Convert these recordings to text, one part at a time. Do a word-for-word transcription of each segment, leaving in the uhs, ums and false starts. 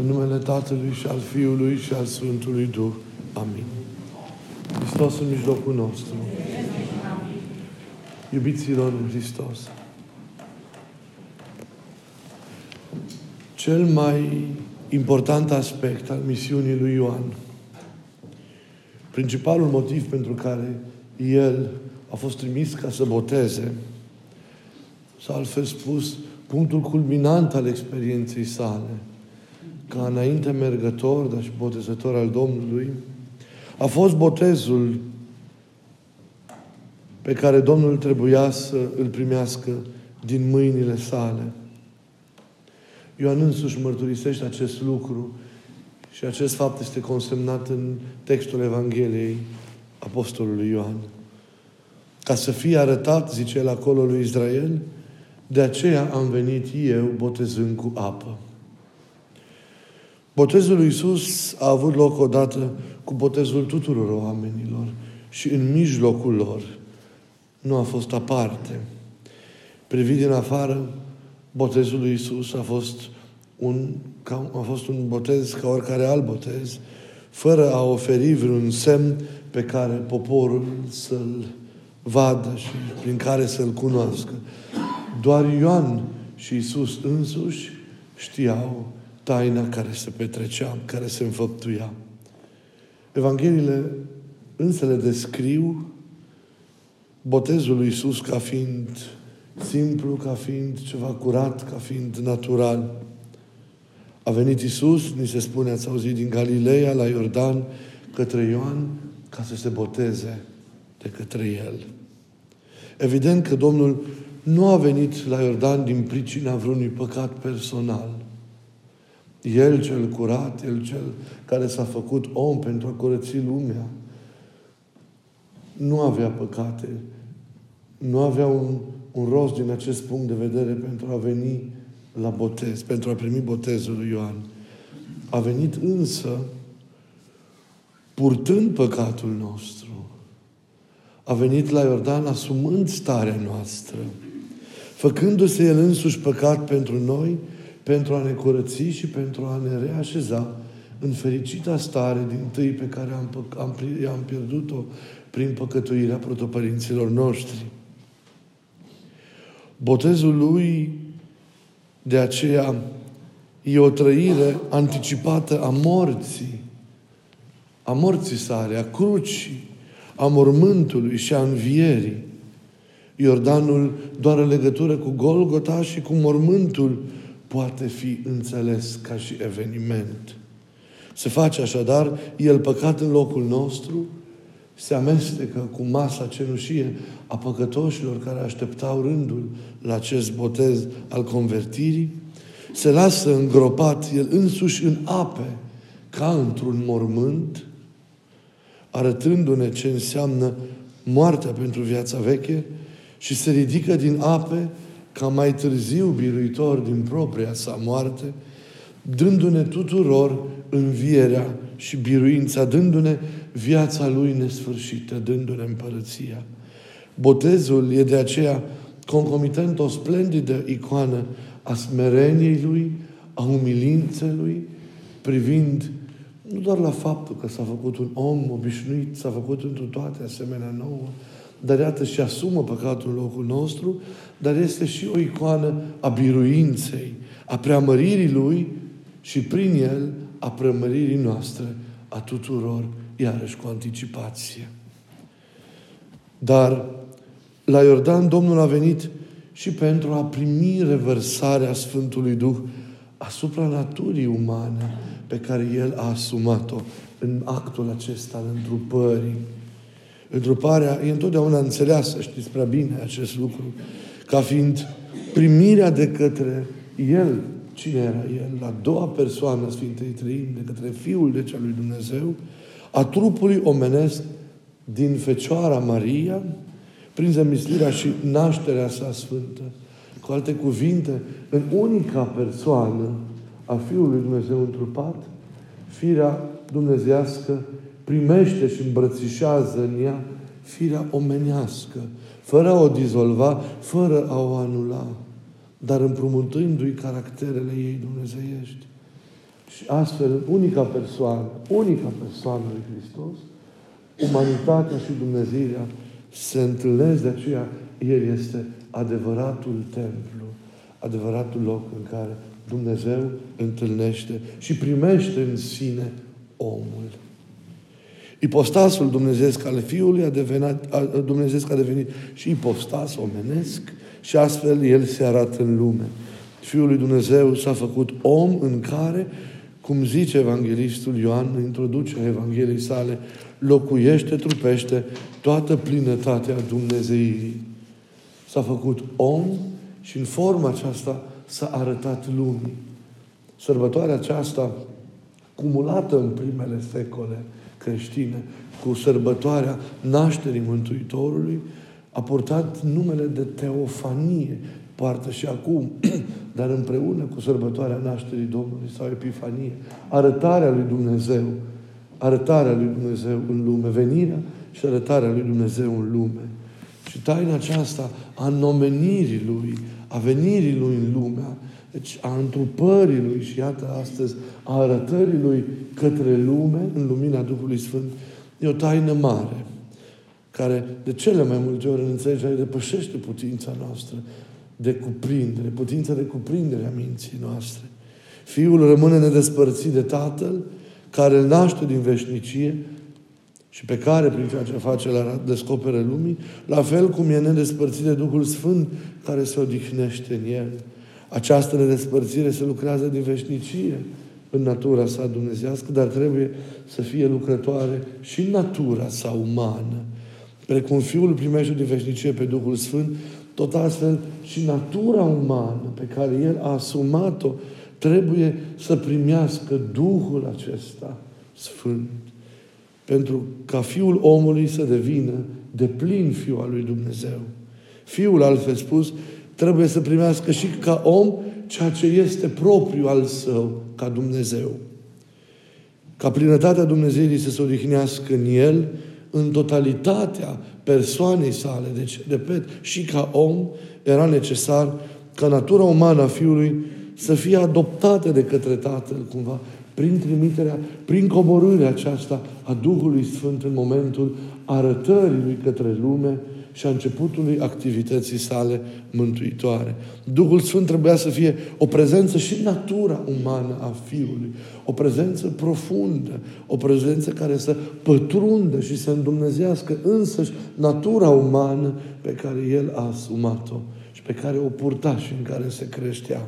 În numele Tatălui și al Fiului și al Sfântului Duh. Amin. Hristos în mijlocul nostru. Iubiților în Hristos. Cel mai important aspect al misiunii lui Ioan, principalul motiv pentru care el a fost trimis ca să boteze, sau altfel spus, punctul culminant al experienței sale, ca înainte mergător, dar și botezător al Domnului, a fost botezul pe care Domnul trebuia să îl primească din mâinile sale. Ioan însuși mărturisește acest lucru și acest fapt este consemnat în textul Evangheliei Apostolului Ioan. Ca să fie arătat, zice el acolo, lui Israel, de aceea am venit eu botezând cu apă. Botezul lui Iisus a avut loc odată cu botezul tuturor oamenilor și în mijlocul lor. Nu a fost aparte. Privit din afară, botezul lui Iisus a fost un, a fost un botez ca oricare alt botez, fără a oferi vreun semn pe care poporul să-l vadă și prin care să-l cunoască. Doar Ioan și Iisus însuși știau taina care se petrecea, care se înfăptuia. Evangheliile însă le descriu botezul lui Iisus ca fiind simplu, ca fiind ceva curat, ca fiind natural. A venit Iisus, ni se spune, ați auzit, din Galileea la Iordan, către Ioan, ca să se boteze de către el. Evident că Domnul nu a venit la Iordan din pricina vreunui păcat personal. El cel curat, El cel care s-a făcut om pentru a curăți lumea, nu avea păcate, nu avea un, un rost din acest punct de vedere pentru a veni la botez, pentru a primi botezul lui Ioan. A venit însă purtând păcatul nostru. A venit la Iordan asumând starea noastră, făcându-se El însuși păcat pentru noi, pentru a ne curăți și pentru a ne reașeza în fericita stare dintâi pe care am, am, am pierdut-o prin păcătuirea protopărinților noștri. Botezul lui, de aceea, e o trăire anticipată a morții, a morții sale, a crucii, a mormântului și a învierii. Iordanul doar în legătură cu Golgota și cu mormântul poate fi înțeles ca și eveniment. Se face așadar el păcat în locul nostru, se amestecă cu masa cenușie a păcătoșilor care așteptau rândul la acest botez al convertirii, se lasă îngropat el însuși în ape, ca într-un mormânt, arătându-ne ce înseamnă moartea pentru viața veche, și se ridică din ape ca mai târziu biruitor din propria sa moarte, dându-ne tuturor învierea și biruința, dându-ne viața lui nesfârșită, dându-ne împărăția. Botezul e de aceea concomitent o splendidă icoană a smereniei lui, a umilinței lui, privind nu doar la faptul că s-a făcut un om obișnuit, s-a făcut întru toate asemenea nouă, dar iată și asumă păcatul în locul nostru, dar este și o icoană a biruinței, a preamăririi lui și prin el a preamăririi noastre, a tuturor, iarăși cu anticipație. Dar la Iordan Domnul a venit și pentru a primi revărsarea Sfântului Duh asupra naturii umane pe care el a asumat-o în actul acesta al întrupării. Întruparea e întotdeauna înțeleasă, știți prea bine acest lucru, ca fiind primirea de către El, cine era El, la doua persoană a Sfintei Treimi, de către Fiul de Cea lui Dumnezeu, a trupului omenesc din Fecioara Maria, prin zămislirea și nașterea sa sfântă. Cu alte cuvinte, în unica persoană a Fiului Dumnezeu întrupat, firea dumnezeiască primește și îmbrățișează în ea firea omenească, fără a o dizolva, fără a o anula, dar împrumutându-i caracterele ei dumnezeiești. Și astfel, unica persoană, unica persoană lui Hristos, umanitatea și Dumnezeirea se întâlnesc, de aceea El este adevăratul templu, adevăratul loc în care Dumnezeu întâlnește și primește în sine omul. Ipostasul dumnezeiesc al Fiului a devenit, a, dumnezeiesc a devenit și ipostas omenesc și astfel El se arată în lume. Fiul lui Dumnezeu s-a făcut om în care, cum zice evanghelistul Ioan, introduce Evangheliei sale, locuiește, trupește toată plinătatea Dumnezeirii. S-a făcut om și în forma aceasta s-a arătat lumii. Sărbătoarea aceasta, cumulată în primele secole creștine, cu sărbătoarea nașterii Mântuitorului, a purtat numele de Teofanie, poartă și acum, dar împreună cu sărbătoarea nașterii Domnului sau Epifanie, arătarea lui Dumnezeu, arătarea lui Dumnezeu în lume, venirea și arătarea lui Dumnezeu în lume. Și taina aceasta a nomenirii Lui, a venirii Lui în lumea, deci a întrupării Lui și iată astăzi a arătării Lui către lume, în lumina Duhului Sfânt, e o taină mare, care de cele mai multe ori în înțelegerea depășește putința noastră de cuprindere, putința de cuprindere a minții noastre. Fiul rămâne nedespărțit de Tatăl, care îl naște din veșnicie și pe care, prin ceea ce face, îl descoperă lumii, la fel cum e nedespărțit de Duhul Sfânt, care se odihnește în el. Această nedespărțire se lucrează din veșnicie în natura sa dumnezească, dar trebuie să fie lucrătoare și în natura sa umană. Precum Fiul primește din veșnicie pe Duhul Sfânt, tot astfel și natura umană pe care El a asumat-o trebuie să primească Duhul acesta Sfânt. Pentru ca Fiul omului să devină deplin Fiul al lui Dumnezeu. Fiul, altfel spus, trebuie să primească și ca om ceea ce este propriu al Său, ca Dumnezeu. Ca plinătatea Dumnezeirii să se odihnească în El, în totalitatea persoanei sale, deci, repet, și ca om, era necesar ca natura umană a Fiului să fie adoptată de către Tatăl, cumva, prin trimiterea, prin coborârea aceasta a Duhului Sfânt în momentul arătării Lui către lume și a începutului activității sale mântuitoare. Duhul Sfânt trebuia să fie o prezență și natura umană a Fiului, o prezență profundă, o prezență care să pătrundă și să îndumnezească însăși natura umană pe care El a asumat-o și pe care o purta și în care se creștea.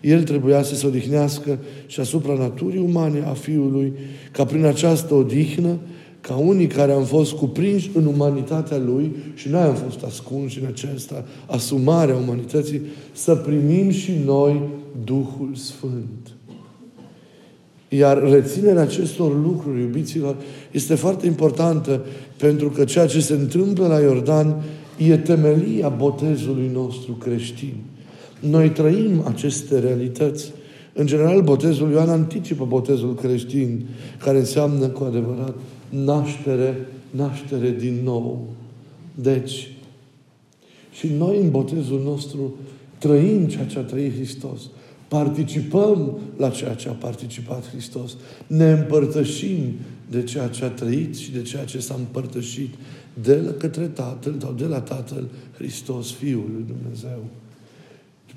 El trebuia să se odihnească și asupra naturii umane a Fiului, ca prin această odihnă, ca unii care am fost cuprinși în umanitatea Lui și noi am fost ascunși în această asumare a umanității, să primim și noi Duhul Sfânt. Iar reținerea acestor lucruri, iubiților, este foarte importantă, pentru că ceea ce se întâmplă la Iordan e temelia botezului nostru creștin. Noi trăim aceste realități. În general, botezul Ioan anticipă botezul creștin, care înseamnă cu adevărat naștere, naștere din nou. Deci, și noi în botezul nostru trăim ceea ce a trăit Hristos. Participăm la ceea ce a participat Hristos. Ne împărtășim de ceea ce a trăit și de ceea ce s-a împărtășit de la către Tatăl sau de la Tatăl Hristos, Fiul lui Dumnezeu.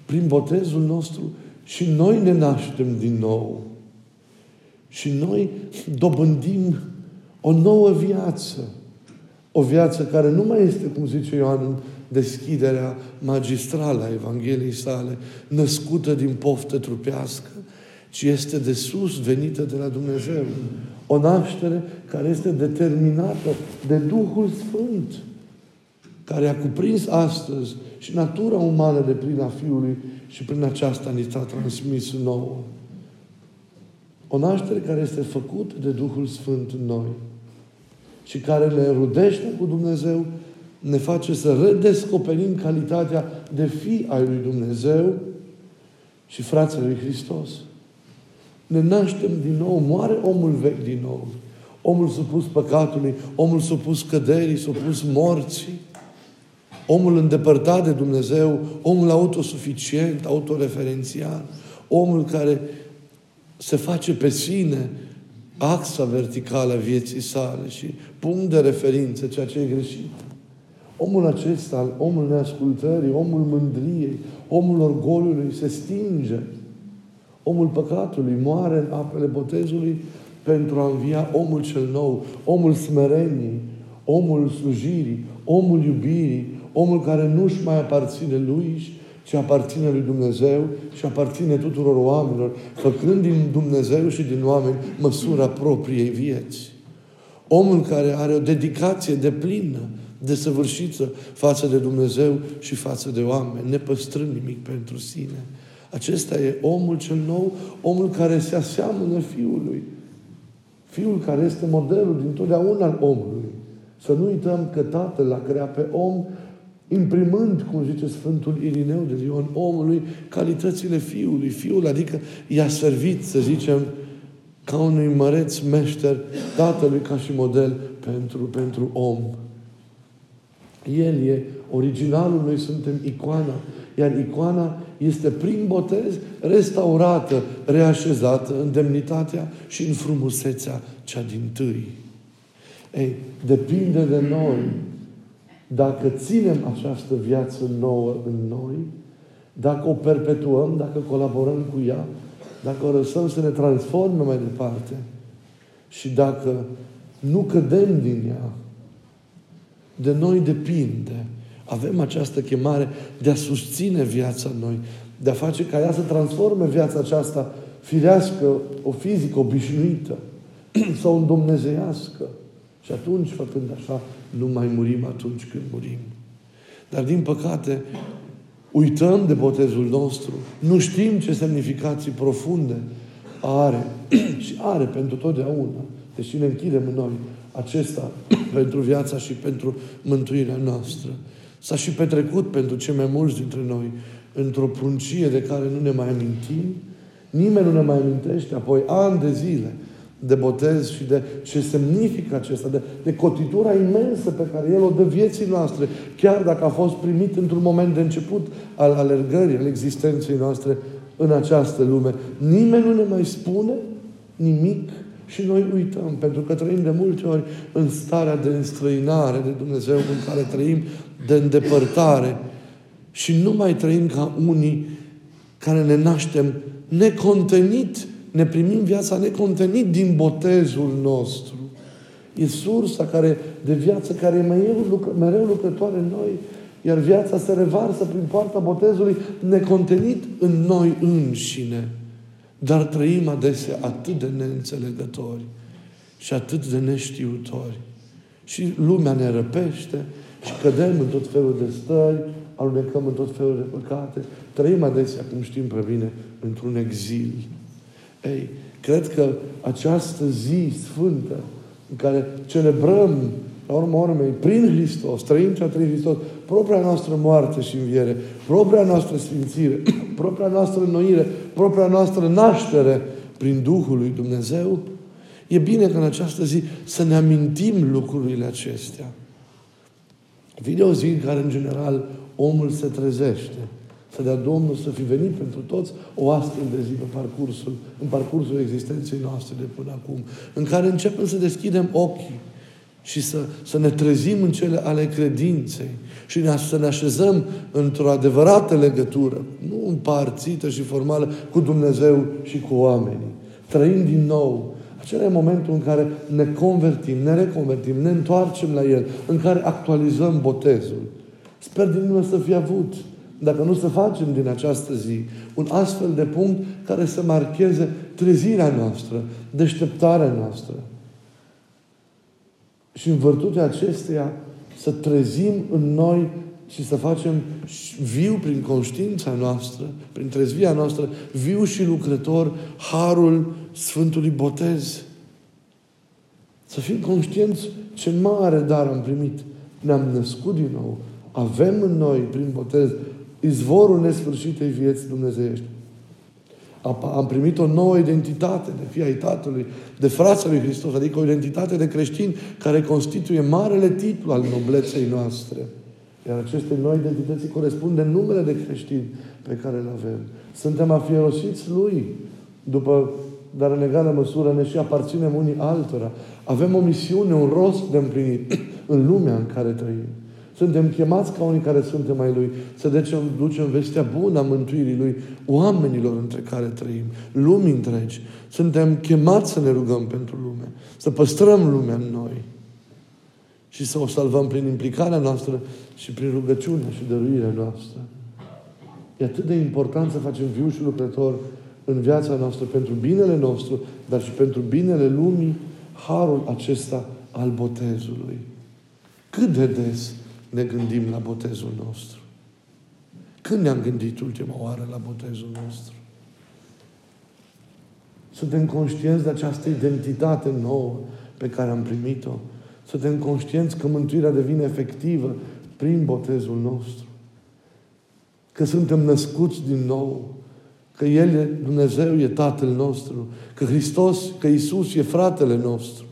Prin botezul nostru și noi ne naștem din nou. Și noi dobândim o nouă viață. O viață care nu mai este, cum zice Ioan, în deschiderea magistrală a Evangheliei sale, născută din poftă trupească, ci este de sus, venită de la Dumnezeu. O naștere care este determinată de Duhul Sfânt, care a cuprins astăzi și natura umană de plină a Fiului și prin aceasta ni s-a transmis nouă. O naștere care este făcută de Duhul Sfânt în noi și care ne rudește cu Dumnezeu, ne face să redescoperim calitatea de fi ai lui Dumnezeu și frații lui Hristos. Ne naștem din nou, moare omul vechi din nou, omul supus păcatului, omul supus căderii, supus morții, omul îndepărtat de Dumnezeu, omul autosuficient, autoreferențial, omul care se face pe sine axa verticală a vieții sale și punct de referință, ceea ce e greșit. Omul acesta, omul neascultării, omul mândriei, omul orgoliului se stinge. Omul păcatului moare în apele botezului pentru a învia omul cel nou, omul smereniei, omul slujirii, omul iubirii, omul care nu-și mai aparține lui, ci aparține lui Dumnezeu și aparține tuturor oamenilor, făcând din Dumnezeu și din oameni măsura propriei vieți. Omul care are o dedicație deplină, desăvârșită față de Dumnezeu și față de oameni, nepăstrând nimic pentru sine. Acesta e omul cel nou, omul care se aseamănă Fiului. Fiul care este modelul dintotdeauna al omului. Să nu uităm că Tatăl l-a creat pe om, imprimând, cum zice Sfântul Irineu de Lion, omului calitățile Fiului. Fiul, adică i-a servit, să zicem, ca unui măreț meșter Tatălui ca și model pentru, pentru om. El e originalul, noi suntem icoana. Iar icoana este prin botez restaurată, reașezată în demnitatea și în frumusețea cea dintâi. Ei, depinde de noi dacă ținem această viață nouă în noi, dacă o perpetuăm, dacă colaborăm cu ea, dacă o lăsăm să ne transforme mai departe și dacă nu cădem din ea, de noi depinde. Avem această chemare de a susține viața noi, de a face ca ea să transforme viața aceasta firească, o fizică obișnuită sau îndumnezeiască. Și atunci, făcând așa, nu mai murim atunci când murim. Dar, din păcate, uităm de botezul nostru, nu știm ce semnificații profunde are și are pentru totdeauna, deși ne închidem în noi acesta pentru viața și pentru mântuirea noastră. S-a și petrecut pentru cei mai mulți dintre noi într-o pruncie de care nu ne mai amintim, nimeni nu ne mai amintește, apoi ani de zile de botez și de ce semnifică acesta, de, de cotitura imensă pe care el o dă vieții noastre, chiar dacă a fost primit într-un moment de început al alergării, al existenței noastre în această lume. Nimeni nu ne mai spune nimic și noi uităm, pentru că trăim de multe ori în starea de înstrăinare de Dumnezeu în care trăim, de îndepărtare și nu mai trăim ca unii care ne naștem necontenit, ne primim viața necontenit din botezul nostru. E sursa care, de viață care e mereu, mereu lucrătoare în noi, iar viața se revarsă prin poarta botezului necontenit în noi înșine. Dar trăim adesea atât de neînțelegători și atât de neștiutori. Și lumea ne răpește și cădem în tot felul de stări, alunecăm în tot felul de păcate. Trăim adesea, cum știm prea bine, într-un exil. Ei, cred că această zi sfântă în care celebrăm, la urma urmei, prin Hristos, trăim cea trăim Hristos, propria noastră moarte și înviere, propria noastră sfințire, propria noastră înnoire, propria noastră naștere prin Duhul lui Dumnezeu, e bine că în această zi să ne amintim lucrurile acestea. Vine o zi în care, în general, omul se trezește. Să dea Domnul să fi venit pentru toți o astfel de zi pe parcursul, în parcursul existenței noastre de până acum, în care începem să deschidem ochii și să, să ne trezim în cele ale credinței și ne, să ne așezăm într-o adevărată legătură, nu împarțită și formală, cu Dumnezeu și cu oamenii. Trăim din nou. Acela e momentul în care ne convertim, ne reconvertim, ne întoarcem la El, în care actualizăm botezul. Sper din inimă să fie avut, dacă nu să facem din această zi un astfel de punct care să marcheze trezirea noastră, deșteptarea noastră. Și în vârtutea acesteia să trezim în noi și să facem viu prin conștiința noastră, prin trezvia noastră, viu și lucrător, harul Sfântului Botez. Să fim conștienți ce mare dar am primit. Ne-am născut din nou. Avem în noi, prin botez, izvorul nesfârșitei vieți dumnezeiești. Am primit o nouă identitate de fii ai Tatălui, de frații lui Hristos, adică o identitate de creștin care constituie marele titlu al nobleței noastre. Iar aceste noi identități corespunde numele de creștin pe care îl avem. Suntem afierosiți Lui după dar în egală măsură ne și aparținem unii altora. Avem o misiune, un rost de împlinit în lumea în care trăim. Suntem chemați ca unii care suntem ai Lui să ducem, ducem vestea bună a mântuirii Lui oamenilor între care trăim, lumii întregi. Suntem chemați să ne rugăm pentru lume, să păstrăm lumea în noi și să o salvăm prin implicarea noastră și prin rugăciunea și dăruirea noastră. E atât de important să facem viu și lucrător în viața noastră, pentru binele nostru, dar și pentru binele lumii, harul acesta al botezului. Cât de des ne gândim la botezul nostru? Când ne-am gândit ultima oară la botezul nostru? Suntem conștienți de această identitate nouă pe care am primit-o? Suntem conștienți că mântuirea devine efectivă prin botezul nostru? Că suntem născuți din nou? Că El e Dumnezeu, e Tatăl nostru? Că Hristos, că Iisus e fratele nostru?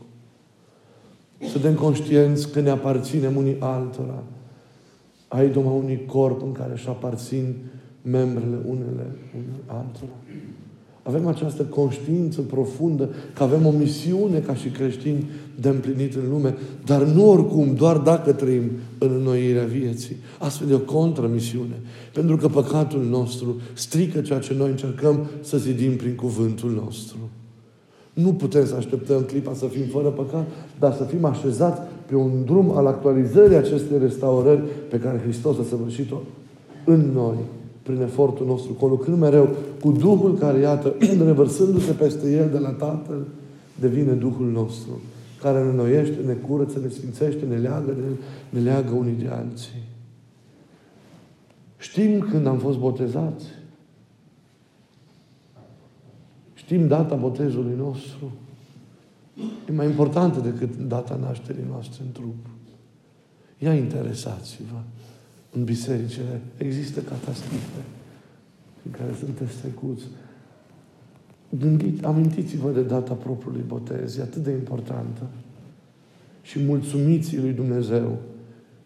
Suntem conștienți că ne aparținem unii altora. Ai, Domnul, unui corp în care își aparțin membrele unele unii altora. Avem această conștiință profundă că avem o misiune ca și creștini de împlinit în lume, dar nu oricum, doar dacă trăim în înnoirea vieții. Astfel de o contramisiune. Pentru că păcatul nostru strică ceea ce noi încercăm să zidim prin cuvântul nostru. Nu putem să așteptăm clipa să fim fără păcat, dar să fim așezați pe un drum al actualizării acestei restaurări pe care Hristos a săvârșit-o în noi, prin efortul nostru, conlucrând mereu cu Duhul care, iată, revărsându-se peste El de la Tatăl, devine Duhul nostru, care ne înnoiește, ne curăță, ne sfințește, ne leagă, ne, ne leagă unii de alții. Știm când am fost botezați. Știm data botezului nostru. E mai importantă decât data nașterii noastre în trup. Ia interesați-vă. În bisericile există catastrofe în care sunteți trecuți. Gândiți, amintiți-vă de data propriului botez. E atât de importantă. Și mulțumiți lui Dumnezeu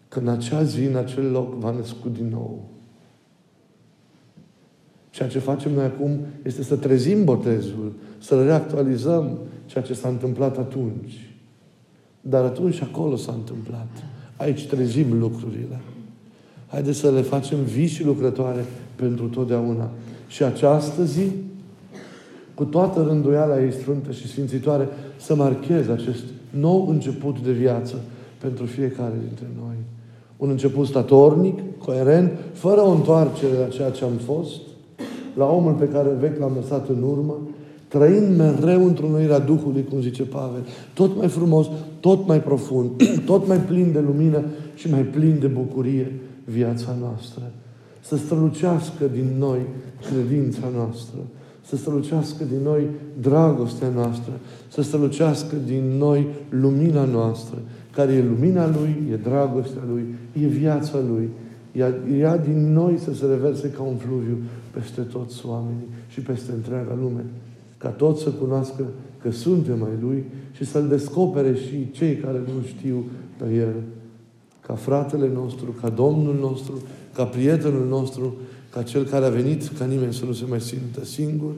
că în acea zi, în acel loc, v-a născut din nou. Ceea ce facem noi acum este să trezim botezul, să reactualizăm ceea ce s-a întâmplat atunci. Dar atunci acolo s-a întâmplat. Aici trezim lucrurile. Haideți să le facem vii și lucrătoare pentru totdeauna. Și această zi, cu toată rânduiala ei sfântă și sfințitoare, să marcheze acest nou început de viață pentru fiecare dintre noi. Un început statornic, coerent, fără o întoarcere la ceea ce am fost, la omul pe care vechi l-am lăsat în urmă, trăind mereu într-unuirea Duhului, cum zice Pavel, tot mai frumos, tot mai profund, tot mai plin de lumină și mai plin de bucurie viața noastră. Să strălucească din noi credința noastră, să strălucească din noi dragostea noastră, să strălucească din noi lumina noastră, care e lumina Lui, e dragostea Lui, e viața Lui. Ea, ea din noi să se reverse ca un fluviu peste toți oamenii și peste întreaga lume. Ca toți să cunoască că suntem ai Lui și să-L descopere și cei care nu știu pe El. Ca fratele nostru, ca Domnul nostru, ca prietenul nostru, ca Cel care a venit, ca nimeni să nu se mai simtă singur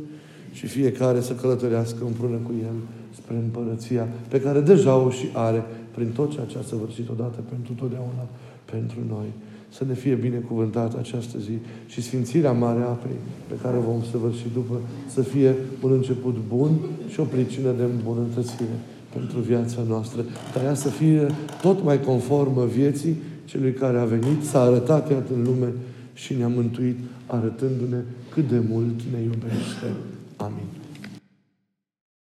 și fiecare să călătorească împreună cu El spre împărăția pe care deja o și are prin tot ceea ce a săvârșit odată pentru totdeauna pentru noi. Să ne fie binecuvântată această zi și sfințirea mare a apei pe care vom săvârși după să fie un început bun și o pricină de îmbunătățire pentru viața noastră. Dar ea să fie tot mai conformă vieții celui care a venit, s-a arătat iată în lume și ne-a mântuit arătându-ne cât de mult ne iubește. Amin.